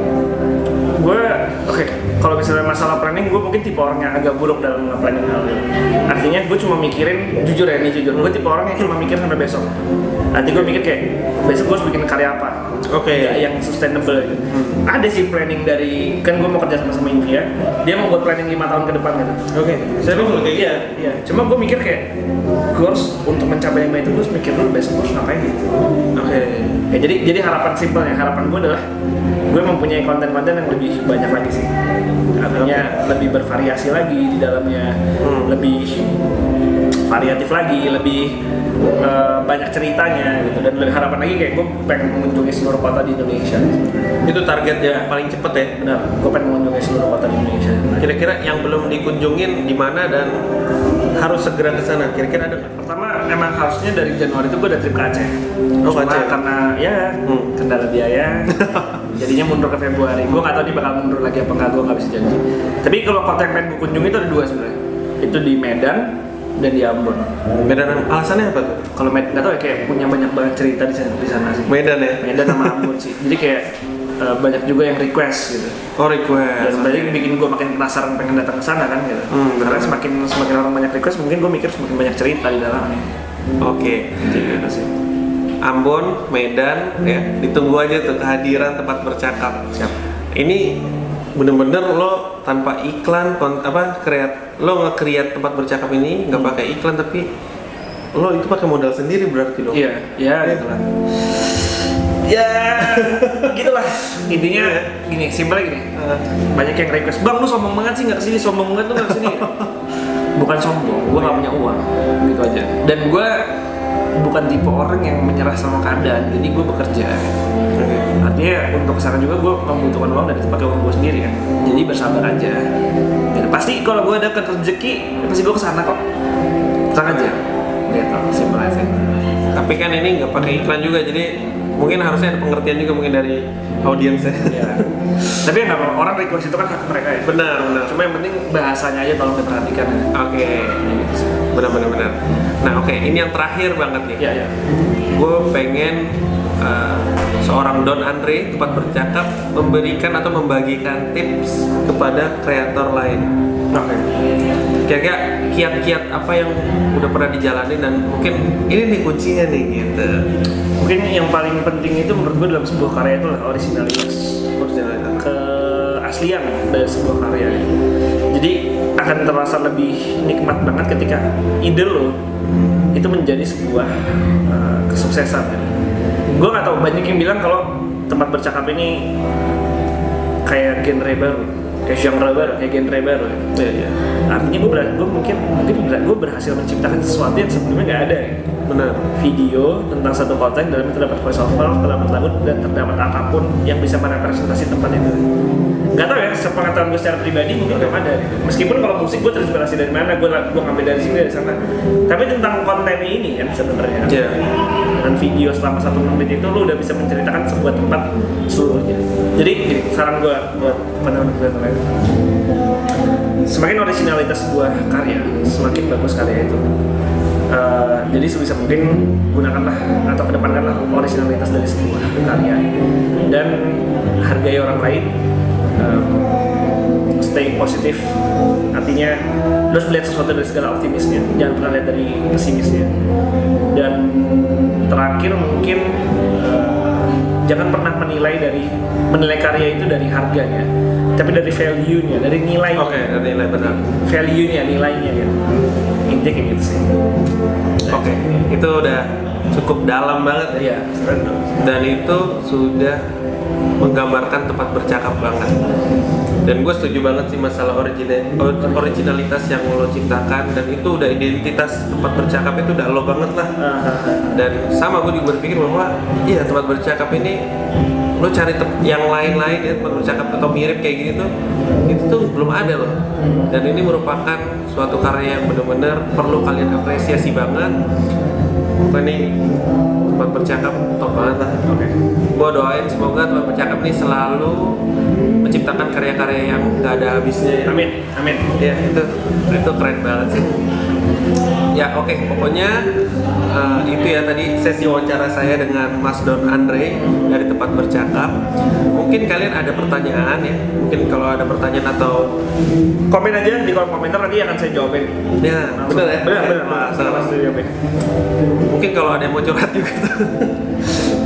Gue, oke, kalau misalnya masalah planning, gue mungkin tipe orang yang agak buruk dalam nge-planning hal ini. Artinya gue cuma mikirin, jujur ya, ini jujur, gue tipe orang yang cuma mikir sampai besok. Nanti gue mikir kayak, besok gue harus bikin karya apa? Oke. Yang sustainable gitu. Ada sih planning dari, kan gue mau kerja sama India, dia mau buat planning 5 tahun ke depan gitu. Oke. Saya dulu kayak gitu. Iya. Cuma gue mikir kayak, gue harus untuk mencapai yang itu, gue harus mikir dulu besok gue harus ngapain gitu. Oke. Ya, jadi harapan simpelnya, harapan gue adalah gue mempunyai konten-konten yang lebih banyak lagi sih. Artinya lebih bervariasi lagi di dalamnya, lebih variatif lagi, lebih banyak ceritanya gitu. Dan lebih harapan lagi kayak gue pengen mengunjungi seluruh kota di Indonesia. Itu targetnya paling cepet ya? Benar, gue pengen mengunjungi seluruh kota di Indonesia. Kira-kira yang belum dikunjungin di mana dan harus segera ke sana? Kira-kira ada nggak? Pertama emang harusnya dari Januari itu gue udah trip ke Aceh. Oh, cuma Aceh. Karena ya kendala biaya jadinya mundur ke Februari. Gue nggak tahu dia bakal mundur lagi apa nggak, gue nggak bisa janji. Tapi kalau kota yang pengen gue kunjungi itu ada 2 sebenarnya, itu di Medan dan di Ambon. Medan, alasannya apa tuh? Kalau Medan nggak tahu ya, kayak punya banyak banget cerita di sana sih. Medan ya? Medan sama Ambon sih. Jadi kayak banyak juga yang request gitu. Oh, request. Dan berarti bikin gue makin penasaran pengen datang ke sana kan gitu. Karena semakin orang banyak request, mungkin gue mikir semakin banyak cerita di dalamnya. Oke. Jadi sih. Ambon, Medan ya, ditunggu aja tuh kehadiran tempat bercakap. Siap. Ini bener-bener lo tanpa iklan, lo nge-create tempat bercakap ini nggak pakai iklan, tapi lo itu pakai modal sendiri berarti dong. Iya gitulah. Ya gitulah intinya. Gini, simpelnya gini, banyak yang request, bang lu sombong banget sih nggak kesini, sombong banget lu nggak kesini. Bukan sombong, gue nggak punya uang gitu aja, dan gue bukan tipe orang yang menyerah sama keadaan, jadi gue bekerja. Artinya untuk kesana juga gue membutuhkan uang dari pakai uang gue sendiri ya. Jadi bersabar aja. Dan pasti kalau gue ada rezeki, pasti gue kesana kok. Tenang aja. Gitu, simpel aja. Tapi kan ini nggak pakai iklan juga, jadi mungkin harusnya ada pengertian juga mungkin dari audiensnya. Ya. Tapi nggak apa-apa, orang request itu kan hak mereka ya. Benar. Cuma yang penting bahasanya aja tolong diperhatikan. Ya. Oke. Benar. Nah oke, ini yang terakhir banget nih. Iya. Gue pengen seorang Don Andre tempat bercakap memberikan atau membagikan tips kepada kreator lain. Oke. Kira-kira kiat-kiat apa yang udah pernah dijalani dan mungkin ini nih kuncinya nih gitu. Mungkin yang paling penting itu menurut gue dalam sebuah karya itu adalah originalitas, keaslian dari sebuah karya. Jadi akan terasa lebih nikmat banget ketika ide lo itu menjadi sebuah kesuksesan. Gue nggak tahu, banyak yang bilang kalau tempat bercakap ini kayak genre baru, kayak genre baru. artinya gue berhasil menciptakan sesuatu yang sebelumnya nggak ada. Benar. Video tentang satu kota yang dalamnya terdapat voice over, terdapat lagu, dan terdapat apapun yang bisa merepresentasi tempat itu. Nggak tahu ya, sepengetahuan gue secara pribadi mungkin belum ada. Meskipun kalau musik gue terinspirasi dari mana, gue ngambil dari sini, dari sana. Tapi tentang kontennya ini kan sebenarnya. Iya. Dan video selama 1 menit itu lo udah bisa menceritakan sebuah tempat seluruhnya. Jadi saran gue buat penonton-penonton, semakin originalitas sebuah karya, semakin bagus karya itu. Jadi sebisa mungkin gunakanlah atau kedepankanlah originalitas dari sebuah karya dan hargai orang lain. Stay positif, artinya lo harus melihat sesuatu dari segala optimisnya, jangan pernah lihat dari pesimisnya. Dan terakhir mungkin jangan pernah menilai karya itu dari harganya, tapi dari value-nya, dari nilainya. Oke, dari nilai, benar. Value-nya, nilainya ya. Intinya kayak gitu sih. Oke, itu udah cukup dalam banget ya. Dan itu sudah menggambarkan tempat bercakap banget. Dan gue setuju banget sih masalah originalitas yang lo ciptakan, dan itu udah identitas tempat bercakap itu udah lo banget lah. Dan sama gue juga berpikir bahwa iya, tempat bercakap ini lo cari yang lain-lain ya, tempat bercakap atau mirip kayak gini tuh, itu tuh belum ada loh. Dan ini merupakan suatu karya yang benar-benar perlu kalian apresiasi banget. Ini tempat bercakap top banget lah. Oke. Gue doain semoga tempat bercakap ini selalu menciptakan karya-karya yang gak ada habisnya. Amin, amin. Ya itu keren banget sih. Ya oke, pokoknya itu ya tadi sesi wawancara saya dengan Mas Don Andre dari Tempat Bercakap. Mungkin kalian ada pertanyaan ya, mungkin kalau ada pertanyaan atau komen aja di kolom komentar, nanti akan saya jawabin. Ya, benar ya? Benar. Mungkin kalau ada yang mau curhat juga tuh.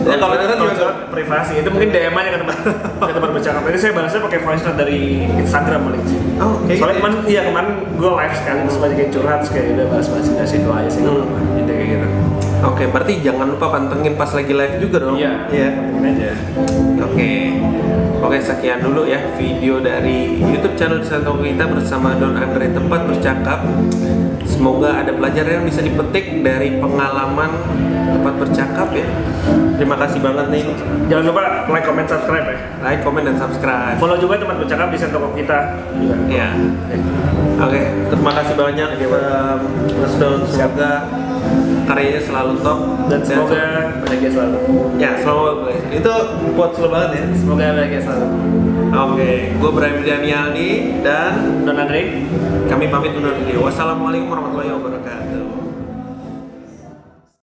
Ya kalau curhat privasi, itu mungkin DM aja ke Tempat Bercakap. Jadi saya balasnya pakai voice note dari Instagram paling sih. Oh, oke. Soalnya kemarin gue live sekali terus banyak yang curhat, kayak udah bahas-bahas itu aja sih, nggak apa-apa. Jadi kayak gitu. Oke, berarti jangan lupa pantengin pas lagi live juga dong. Iya. Pantengin aja. Oke, sekian dulu ya video dari YouTube channel Tokoh Kita bersama Don Andre Tempat Bercakap. Semoga ada pelajaran yang bisa dipetik dari pengalaman Tempat Bercakap ya. Terima kasih banget nih. Jangan lupa like, comment, subscribe ya. Like, comment, dan subscribe. Follow juga Tempat Bercakap di Tokoh Kita. Iya. Oke, terima kasih banyak Mas Don. Semoga karyanya selalu top dan semoga bahagia selalu. Ya, semoga bahagia. Itu buat selalu banget ya. Semoga bahagia selalu. Oke, gue Brian Danieldi dan Don Andre. Kami pamit undur diri. Wassalamualaikum warahmatullahi wabarakatuh.